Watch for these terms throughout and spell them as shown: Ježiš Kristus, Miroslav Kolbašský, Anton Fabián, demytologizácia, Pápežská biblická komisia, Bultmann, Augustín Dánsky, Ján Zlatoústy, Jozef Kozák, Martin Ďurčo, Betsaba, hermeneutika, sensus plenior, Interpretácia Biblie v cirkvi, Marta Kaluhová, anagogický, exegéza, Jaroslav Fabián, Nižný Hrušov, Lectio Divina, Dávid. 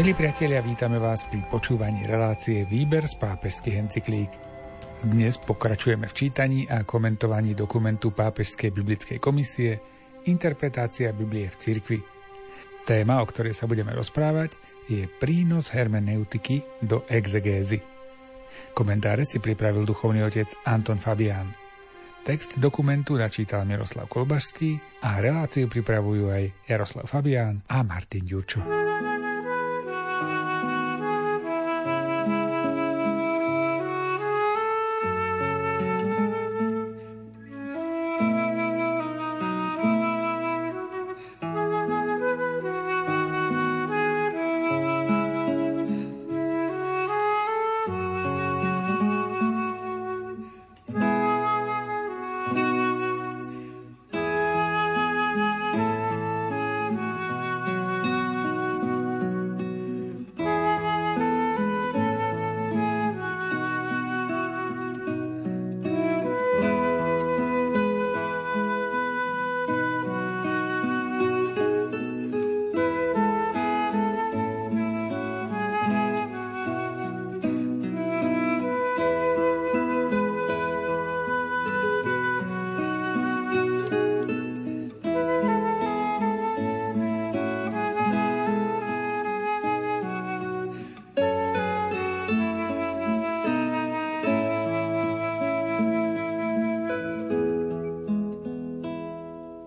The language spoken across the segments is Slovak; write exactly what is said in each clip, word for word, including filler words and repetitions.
Milí priatelia, vítame vás pri počúvaní relácie Výber z pápežských encyklík. Dnes pokračujeme v čítaní a komentovaní dokumentu Pápežskej biblickej komisie Interpretácia Biblie v cirkvi. Téma, o ktorej sa budeme rozprávať, je prínos hermeneutiky do exegézy. Komentáre si pripravil duchovný otec Anton Fabián. Text dokumentu načítal Miroslav Kolbašský a reláciu pripravujú aj Jaroslav Fabián a Martin Ďurčo.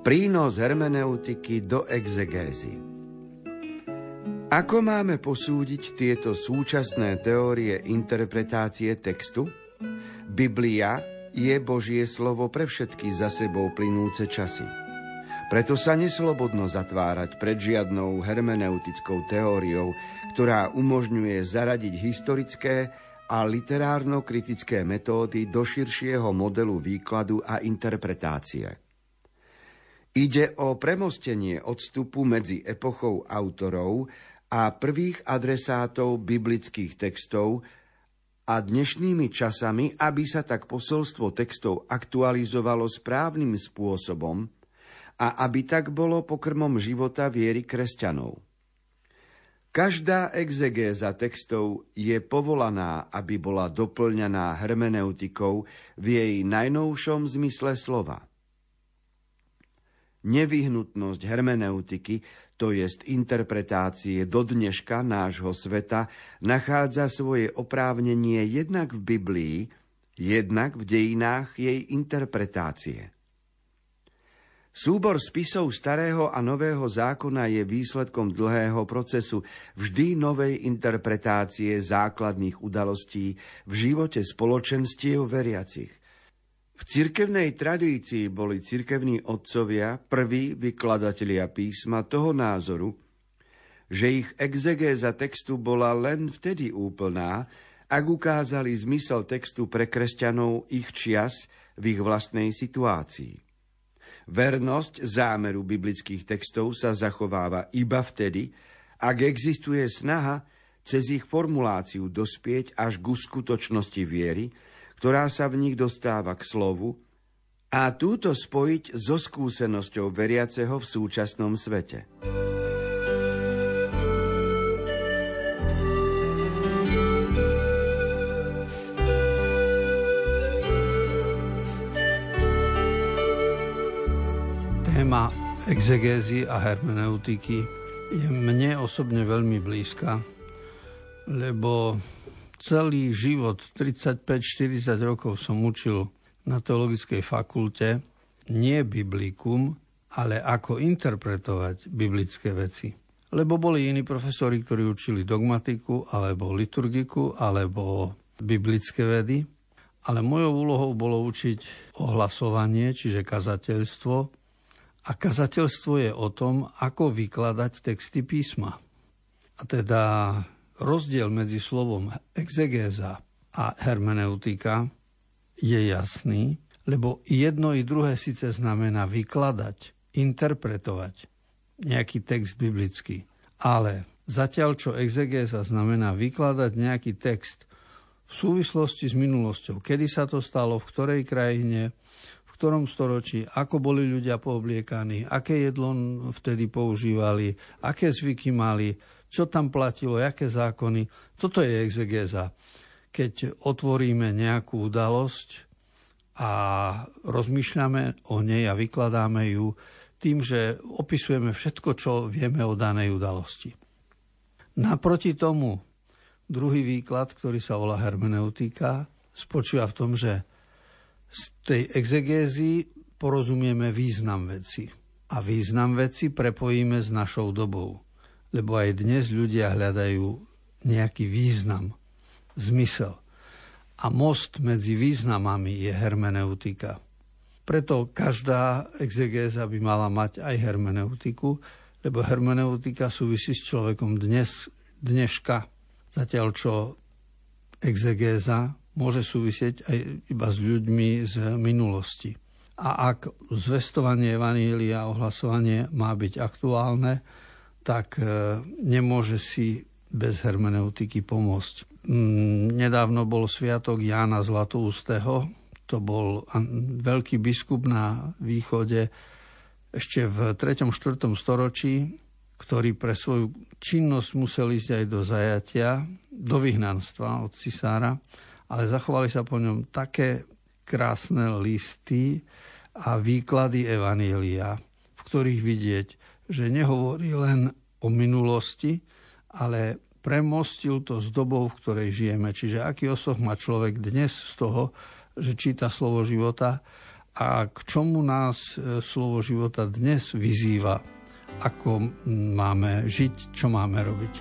Prínos hermeneutiky do exegézy. Ako máme posúdiť tieto súčasné teórie interpretácie textu? Biblia je Božie slovo pre všetky za sebou plynúce časy. Preto sa neslobodno zatvárať pred žiadnou hermeneutickou teóriou, ktorá umožňuje zaradiť historické a literárno-kritické metódy do širšieho modelu výkladu a interpretácie. Ide o premostenie odstupu medzi epochou autorov a prvých adresátov biblických textov a dnešnými časami, aby sa tak posolstvo textov aktualizovalo správnym spôsobom a aby tak bolo pokrmom života viery kresťanov. Každá exegéza textov je povolaná, aby bola doplňaná hermeneutikou v jej najnovšom zmysle slova. Nevyhnutnosť hermeneutiky, to jest interpretácie do dneška nášho sveta, nachádza svoje oprávnenie jednak v Biblii, jednak v dejinách jej interpretácie. Súbor spisov Starého a Nového zákona je výsledkom dlhého procesu vždy novej interpretácie základných udalostí v živote spoločenstiev veriacich. V cirkevnej tradícii boli cirkevní otcovia, prví vykladatelia písma, toho názoru, že ich exegéza textu bola len vtedy úplná, ak ukázali zmysel textu pre kresťanov ich čias v ich vlastnej situácii. Vernosť zámeru biblických textov sa zachováva iba vtedy, ak existuje snaha cez ich formuláciu dospieť až k skutočnosti viery, ktorá sa v nich dostáva k slovu, a túto spojiť so skúsenosťou veriaceho v súčasnom svete. Téma exegézy a hermeneutiky je mne osobne veľmi blízka, lebo celý život, tridsaťpäť štyridsať rokov som učil na teologickej fakulte, nie biblikum, ale ako interpretovať biblické veci. Lebo boli iní profesori, ktorí učili dogmatiku, alebo liturgiku, alebo biblické vedy. Ale mojou úlohou bolo učiť ohlasovanie, čiže kazateľstvo. A kazateľstvo je o tom, ako vykladať texty písma. A teda rozdiel medzi slovom exegéza a hermeneutika je jasný, lebo jedno i druhé síce znamená vykladať, interpretovať nejaký text biblický, ale zatiaľ čo exegéza znamená vykladať nejaký text v súvislosti s minulosťou, kedy sa to stalo, v ktorej krajine, v ktorom storočí, ako boli ľudia poobliekaní, aké jedlo vtedy používali, aké zvyky mali, čo tam platilo, aké zákony. Toto je exegéza. Keď otvoríme nejakú udalosť a rozmýšľame o nej a vykladáme ju tým, že opisujeme všetko, čo vieme o danej udalosti. Naproti tomu druhý výklad, ktorý sa volá hermeneutika, spočíva v tom, že z tej exegézy porozumieme význam veci. A význam veci prepojíme s našou dobou. Lebo aj dnes ľudia hľadajú nejaký význam, zmysel. A most medzi významami je hermeneutika. Preto každá exegéza by mala mať aj hermeneutiku, lebo hermeneutika súvisí s človekom dnes, dneška. Zatiaľ čo exegéza môže súvisieť aj iba s ľuďmi z minulosti. A ak zvestovanie evanjelia a ohlasovanie má byť aktuálne, tak nemôže si bez hermeneutiky pomôcť. Nedávno bol sviatok Jána Zlatoústeho, to bol veľký biskup na východe ešte v treťom štvrtom storočí, ktorý pre svoju činnosť musel ísť aj do zajatia, do vyhnanstva od cisára, ale zachovali sa po ňom také krásne listy a výklady evanjelia, v ktorých vidieť, že nehovorí len o minulosti, ale premostil to s dobou, v ktorej žijeme. Čiže aký osoh má človek dnes z toho, že číta slovo života a k čomu nás slovo života dnes vyzýva, ako máme žiť, čo máme robiť.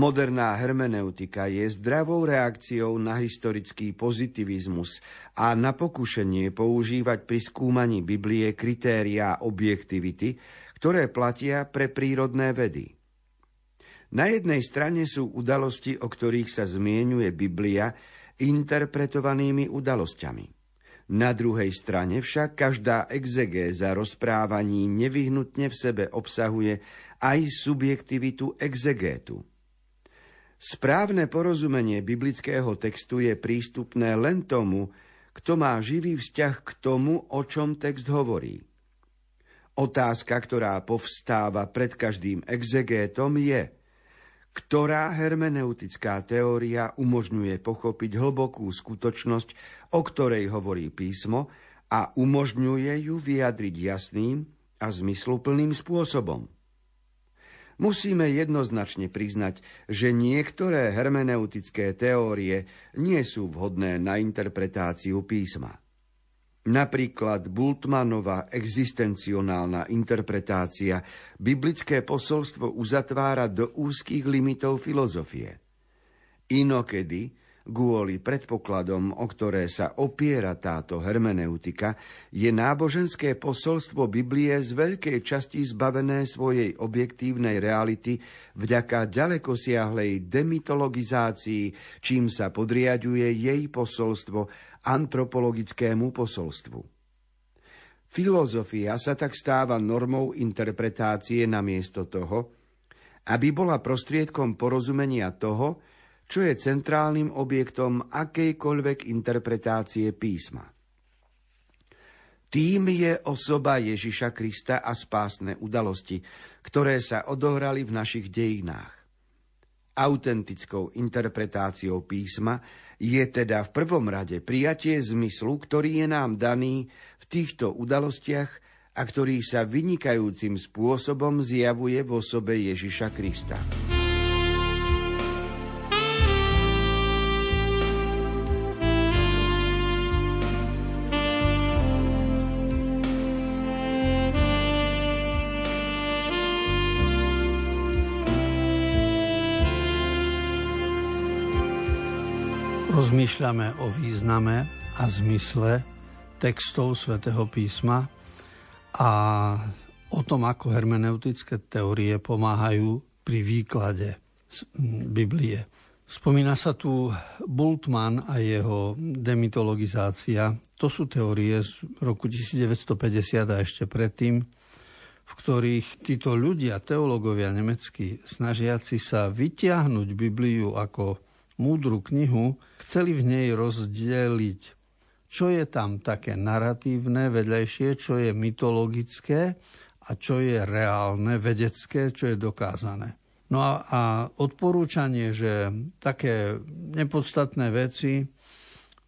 Moderná hermeneutika je zdravou reakciou na historický pozitivizmus a na pokušenie používať pri skúmaní Biblie kritériá objektivity, ktoré platia pre prírodné vedy. Na jednej strane sú udalosti, o ktorých sa zmieňuje Biblia, interpretovanými udalosťami. Na druhej strane však každá exegéza rozprávaní nevyhnutne v sebe obsahuje aj subjektivitu exegétu. Správne porozumenie biblického textu je prístupné len tomu, kto má živý vzťah k tomu, o čom text hovorí. Otázka, ktorá povstáva pred každým exegétom, je, ktorá hermeneutická teória umožňuje pochopiť hlbokú skutočnosť, o ktorej hovorí písmo, a umožňuje ju vyjadriť jasným a zmysluplným spôsobom. Musíme jednoznačne priznať, že niektoré hermeneutické teórie nie sú vhodné na interpretáciu písma. Napríklad Bultmannová existencionálna interpretácia biblické posolstvo uzatvára do úzkých limitov filozofie. Inokedy, kvôli predpokladom, o ktoré sa opiera táto hermeneutika, je náboženské posolstvo Biblie z veľkej časti zbavené svojej objektívnej reality vďaka ďalekosiahlej demitologizácii, čím sa podriaďuje jej posolstvo antropologickému posolstvu. Filozofia sa tak stáva normou interpretácie namiesto toho, aby bola prostriedkom porozumenia toho, čo je centrálnym objektom akejkoľvek interpretácie písma. Tým je osoba Ježiša Krista a spásne udalosti, ktoré sa odohrali v našich dejinách. Autentickou interpretáciou písma je teda v prvom rade prijatie zmyslu, ktorý je nám daný v týchto udalostiach a ktorý sa vynikajúcim spôsobom zjavuje v osobe Ježiša Krista. Rozmýšľame o význame a zmysle textov Svätého písma a o tom, ako hermeneutické teórie pomáhajú pri výklade Biblie. Spomína sa tu Bultmann a jeho demitologizácia. To sú teórie z roku devätnásťstopäťdesiat a ešte predtým, v ktorých títo ľudia, teológovia nemeckí, snažiaci sa vytiahnuť Bibliu ako múdru knihu, chceli v nej rozdieliť, čo je tam také naratívne, vedľajšie, čo je mytologické a čo je reálne, vedecké, čo je dokázané. No a, a odporúčanie, že také nepodstatné veci,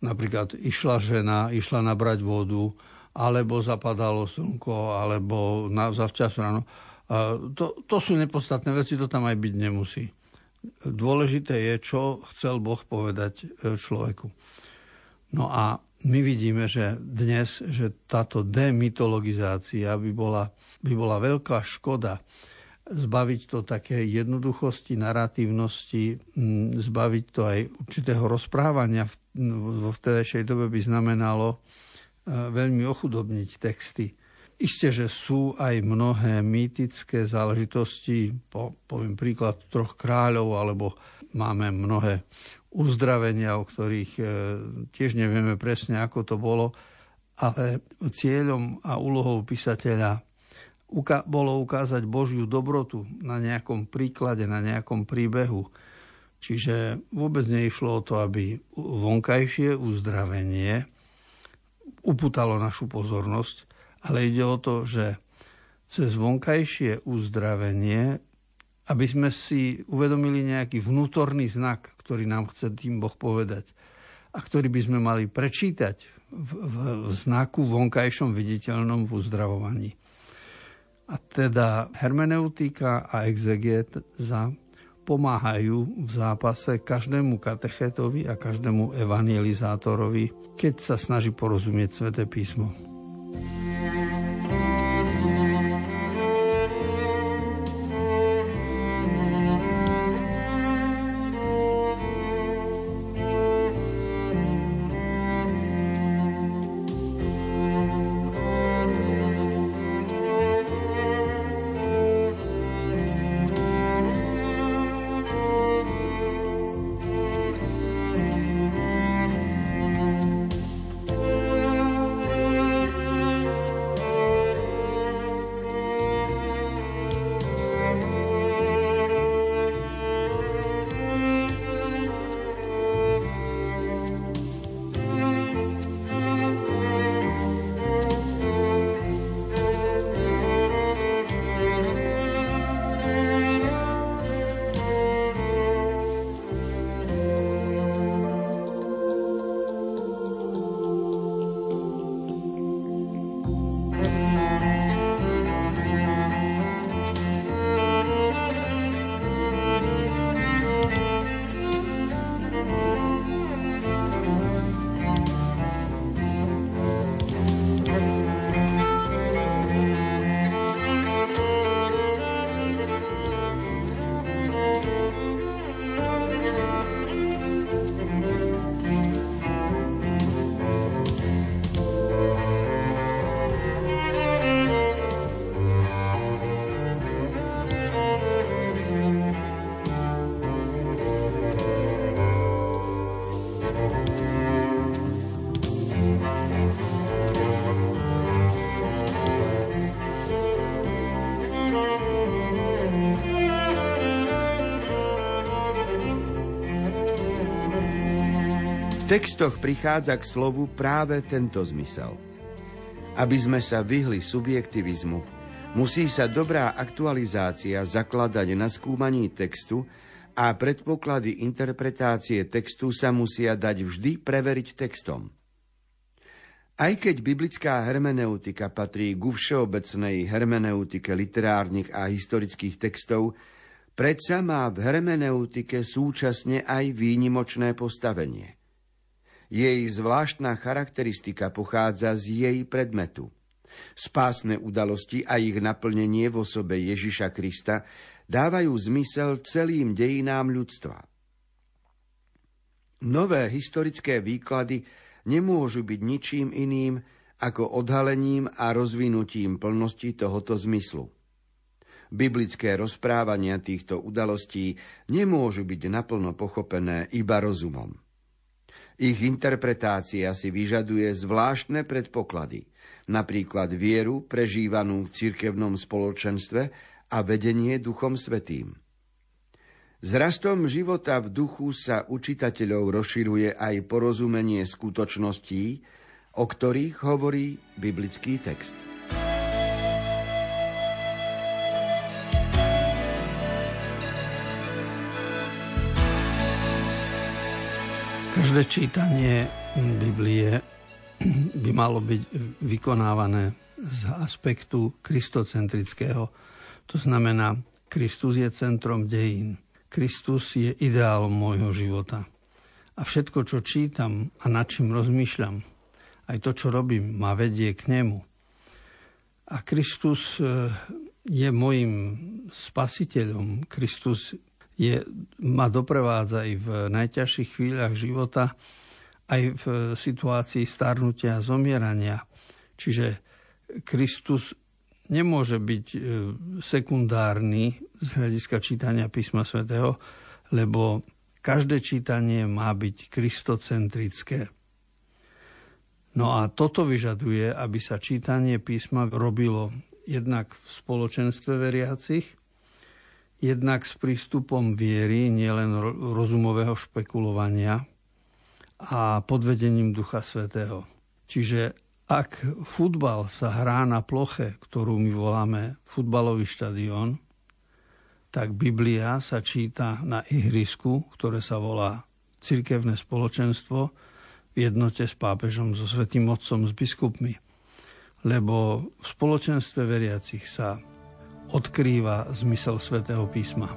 napríklad išla žena, išla nabrať vodu, alebo zapadalo slnko, alebo zavčas ráno, to, to sú nepodstatné veci, to tam aj byť nemusí. Dôležité je, čo chcel Boh povedať človeku. No a my vidíme, že dnes, že táto demytologizácia by bola, by bola veľká škoda. Zbaviť to také jednoduchosti, naratívnosti, zbaviť to aj určitého rozprávania vo vtedajšej dobe by znamenalo veľmi ochudobniť texty. Isté, že sú aj mnohé mýtické záležitosti, po, poviem príklad troch kráľov, alebo máme mnohé uzdravenia, o ktorých e, tiež nevieme presne, ako to bolo, ale cieľom a úlohou písateľa uka- bolo ukázať Božiu dobrotu na nejakom príklade, na nejakom príbehu. Čiže vôbec neišlo o to, aby vonkajšie uzdravenie upútalo našu pozornosť, ale ide o to, že cez vonkajšie uzdravenie, aby sme si uvedomili nejaký vnútorný znak, ktorý nám chce tým Boh povedať a ktorý by sme mali prečítať v, v, v znaku vonkajšom viditeľnom v uzdravovaní. A teda hermeneutika a exegéza pomáhajú v zápase každému katechétovi a každému evangelizátorovi, keď sa snaží porozumieť Sväté písmo. V textoch prichádza k slovu práve tento zmysel. Aby sme sa vyhli subjektivizmu, musí sa dobrá aktualizácia zakladať na skúmaní textu a predpoklady interpretácie textu sa musia dať vždy preveriť textom. Aj keď biblická hermeneutika patrí ku všeobecnej hermeneutike literárnych a historických textov, predsa má v hermeneutike súčasne aj výnimočné postavenie. Jej zvláštna charakteristika pochádza z jej predmetu. Spásne udalosti a ich naplnenie v osobe Ježiša Krista dávajú zmysel celým dejinám ľudstva. Nové historické výklady nemôžu byť ničím iným ako odhalením a rozvinutím plnosti tohoto zmyslu. Biblické rozprávania týchto udalostí nemôžu byť naplno pochopené iba rozumom. Ich interpretácia si vyžaduje zvláštne predpoklady, napríklad vieru prežívanú v cirkevnom spoločenstve a vedenie Duchom Svätým. S rastom života v duchu sa u čitateľov rozširuje aj porozumenie skutočností, o ktorých hovorí biblický text. Každé čítanie Biblie by malo byť vykonávané z aspektu kristocentrického. To znamená, Kristus je centrom dejín. Kristus je ideálom môjho života. A všetko, čo čítam a nad čím rozmýšľam, aj to, čo robím, ma vedie k nemu. A Kristus je môjim spasiteľom. Kristus Je, ma doprevádza aj v najťažších chvíľach života, aj v situácii starnutia a zomierania. Čiže Kristus nemôže byť sekundárny z hľadiska čítania písma svätého, lebo každé čítanie má byť kristocentrické. No a toto vyžaduje, aby sa čítanie písma robilo jednak v spoločenstve veriacich, jednak s prístupom viery, nielen rozumového špekulovania a podvedením Ducha Svätého. Čiže ak futbal sa hrá na ploche, ktorú my voláme futbalový štadión, tak Biblia sa číta na ihrisku, ktoré sa volá cirkevné spoločenstvo v jednote s pápežom, so Svätým Otcom, s biskupmi. Lebo v spoločenstve veriacich sa odkrýva zmysel Svätého písma.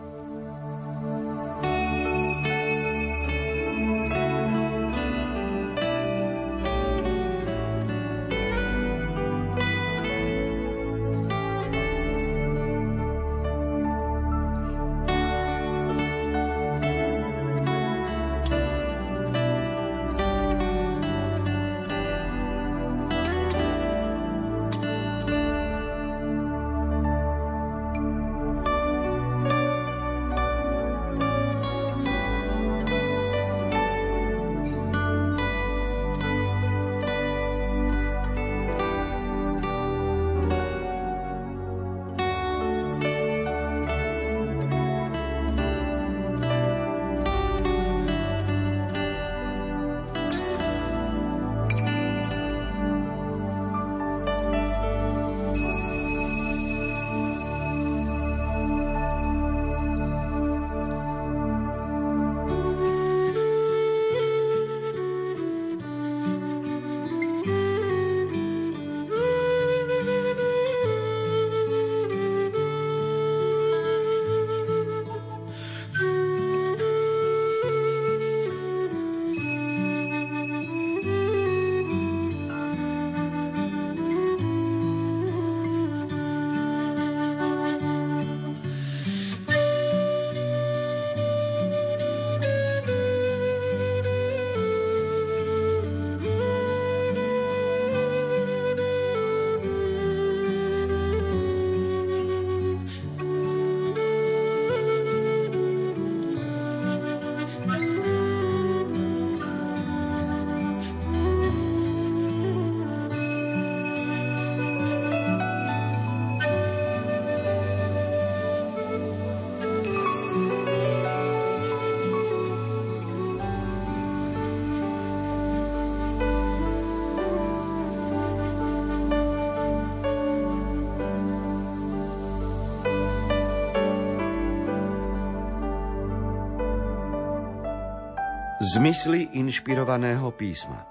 Zmysly inšpirovaného písma.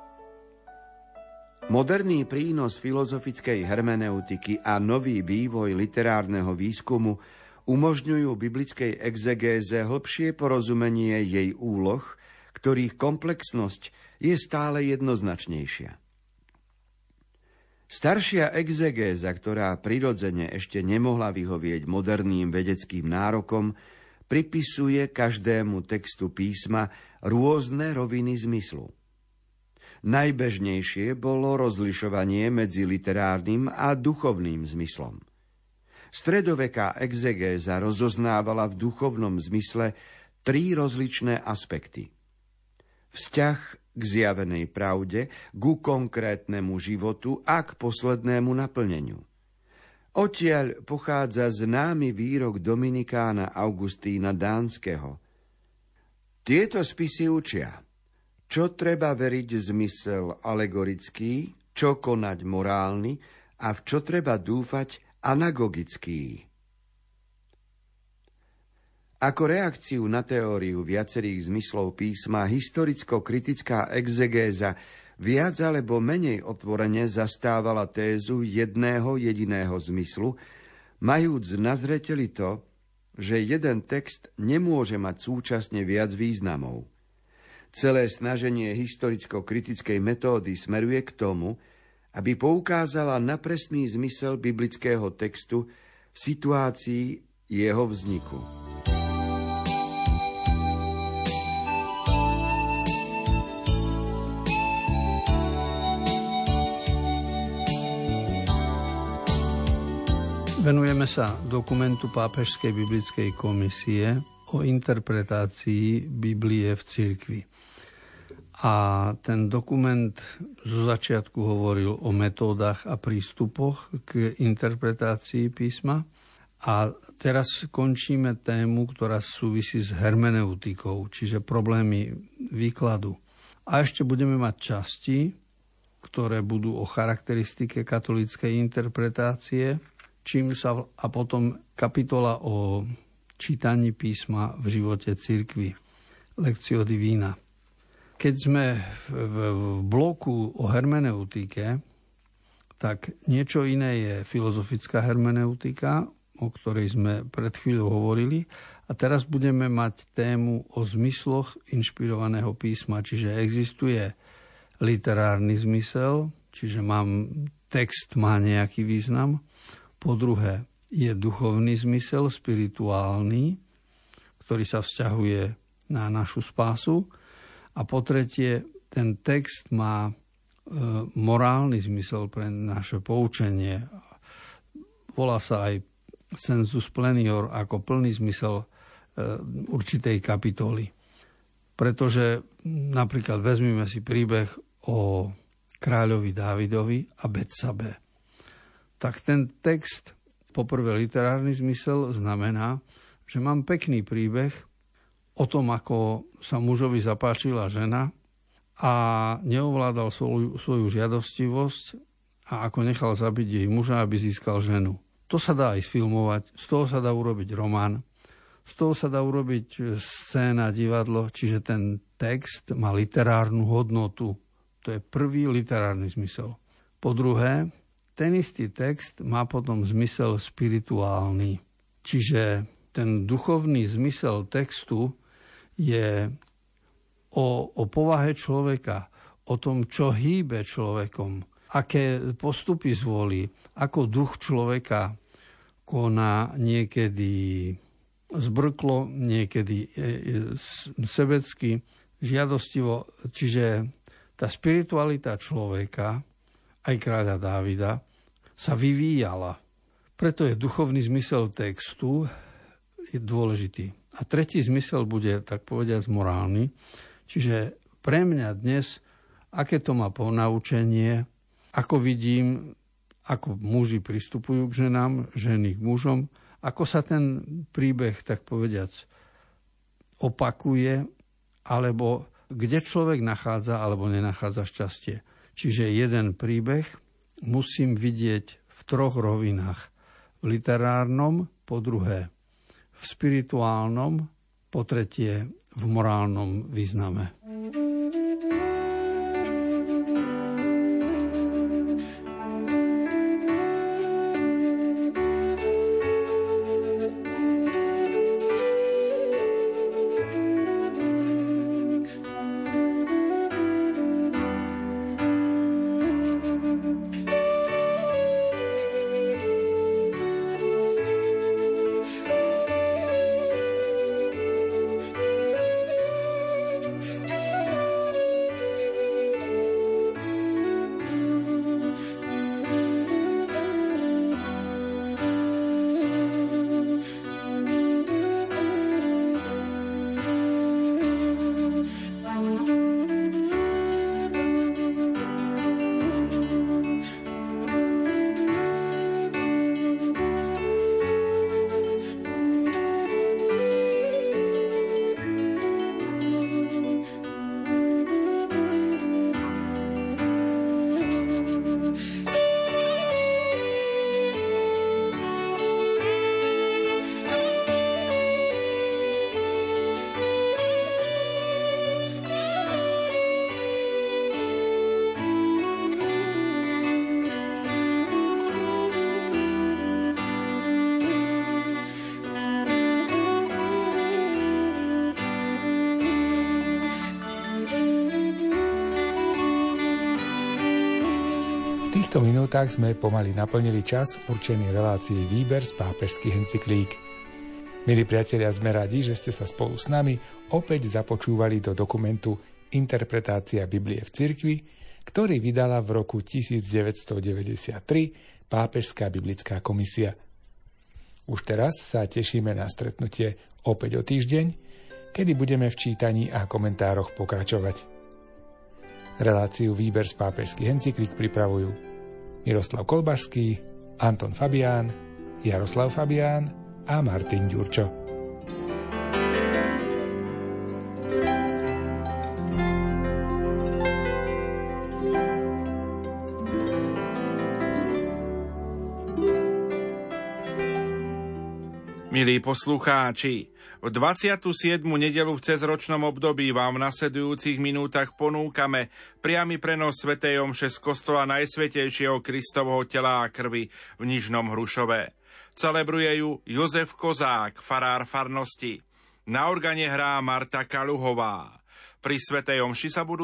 Moderný prínos filozofickej hermeneutiky a nový vývoj literárneho výskumu umožňujú biblickej exegéze hlbšie porozumenie jej úloh, ktorých komplexnosť je stále jednoznačnejšia. Staršia exegéza, ktorá prirodzene ešte nemohla vyhovieť moderným vedeckým nárokom, pripisuje každému textu písma rôzne roviny zmyslu. Najbežnejšie bolo rozlišovanie medzi literárnym a duchovným zmyslom. Stredoveká exegéza rozoznávala v duchovnom zmysle tri rozličné aspekty. Vzťah k zjavenej pravde, ku konkrétnemu životu a k poslednému naplneniu. Odtiaľ pochádza známy výrok dominikána Augustína Dánskeho. Tieto spisy učia, čo treba veriť zmysel alegorický, čo konať morálny a v čo treba dúfať anagogický. Ako reakciu na teóriu viacerých zmyslov písma historicko-kritická exegéza viac alebo menej otvorene zastávala tézu jedného jediného zmyslu, majúc na zreteli to, že jeden text nemôže mať súčasne viac významov. Celé snaženie historicko-kritickej metódy smeruje k tomu, aby poukázala na presný zmysel biblického textu v situácii jeho vzniku. Venujeme sa dokumentu Pápežskej biblickej komisie o interpretácii Biblie v cirkvi. A ten dokument zo začiatku hovoril o metódach a prístupoch k interpretácii písma. A teraz končíme tému, ktorá súvisí s hermeneutikou, čiže problémy výkladu. A ešte budeme mať časti, ktoré budú o charakteristike katolíckej interpretácie, čím sa a potom kapitola o čítaní písma v živote cirkvi, Lectio Divina. Keď sme v, v, v bloku o hermeneutike, tak niečo iné je filozofická hermeneutika, o ktorej sme pred chvíľou hovorili. A teraz budeme mať tému o zmysloch inšpirovaného písma. Čiže existuje literárny zmysel, čiže mám, text má nejaký význam. Po druhé, je duchovný zmysel, spirituálny, ktorý sa vzťahuje na našu spásu. A po tretie, ten text má e, morálny zmysel pre naše poučenie. Volá sa aj sensus plenior, ako plný zmysel e, určitej kapitoly. Pretože napríklad vezmime si príbeh o kráľovi Dávidovi a Betsabe. Tak ten text, poprvé literárny zmysel, znamená, že mám pekný príbeh o tom, ako sa mužovi zapáčila žena a neovládal svoju, svoju žiadostivosť a ako nechal zabiť jej muža, aby získal ženu. To sa dá aj sfilmovať, z toho sa dá urobiť román, z toho sa dá urobiť scéna, divadlo, čiže ten text má literárnu hodnotu. To je prvý literárny zmysel. Po druhé, ten istý text má potom zmysel spirituálny, čiže ten duchovný zmysel textu je o, o povahe človeka, o tom, čo hýbe človekom, aké postupy zvolí, ako duch človeka koná niekedy zbrklo, niekedy sebecky, žiadostivo. Čiže tá spiritualita človeka, aj kráľa Dávida, sa vyvíjala. Preto je duchovný zmysel textu je dôležitý. A tretí zmysel bude, tak povediať, morálny. Čiže pre mňa dnes, aké to má ponaučenie, ako vidím, ako muži pristupujú k ženám, ženy k mužom, ako sa ten príbeh, tak povediac, opakuje, alebo kde človek nachádza alebo nenachádza šťastie. Čiže jeden príbeh musím vidieť v troch rovinách. V literárnom, po druhé v spirituálnom, po tretie v morálnom význame. týchto minútach sme pomaly naplnili čas určený relácii Výber z pápežských encyklík. Milí priatelia, sme radi, že ste sa spolu s nami opäť započúvali do dokumentu Interpretácia Biblie v cirkvi, ktorý vydala v roku devätnásťstodeväťdesiattri Pápežská biblická komisia. Už teraz sa tešíme na stretnutie opäť o týždeň, kedy budeme v čítaní a komentároch pokračovať. Reláciu Výber z pápežských encyklík pripravujú Miroslav Kolbašský, Anton Fabián, Jaroslav Fabián a Martin Ďurčo. Milí poslucháči, v dvadsiatu siedmu nedeľu v cezročnom období vám v nasledujúcich minútach ponúkame priamy prenos svätej omše z kostola Najsvätejšieho Kristovho tela a krvi v Nižnom Hrušove. Celebruje ju Jozef Kozák, farár farnosti. Na organe hrá Marta Kaluhová. Pri svätej omši sa budú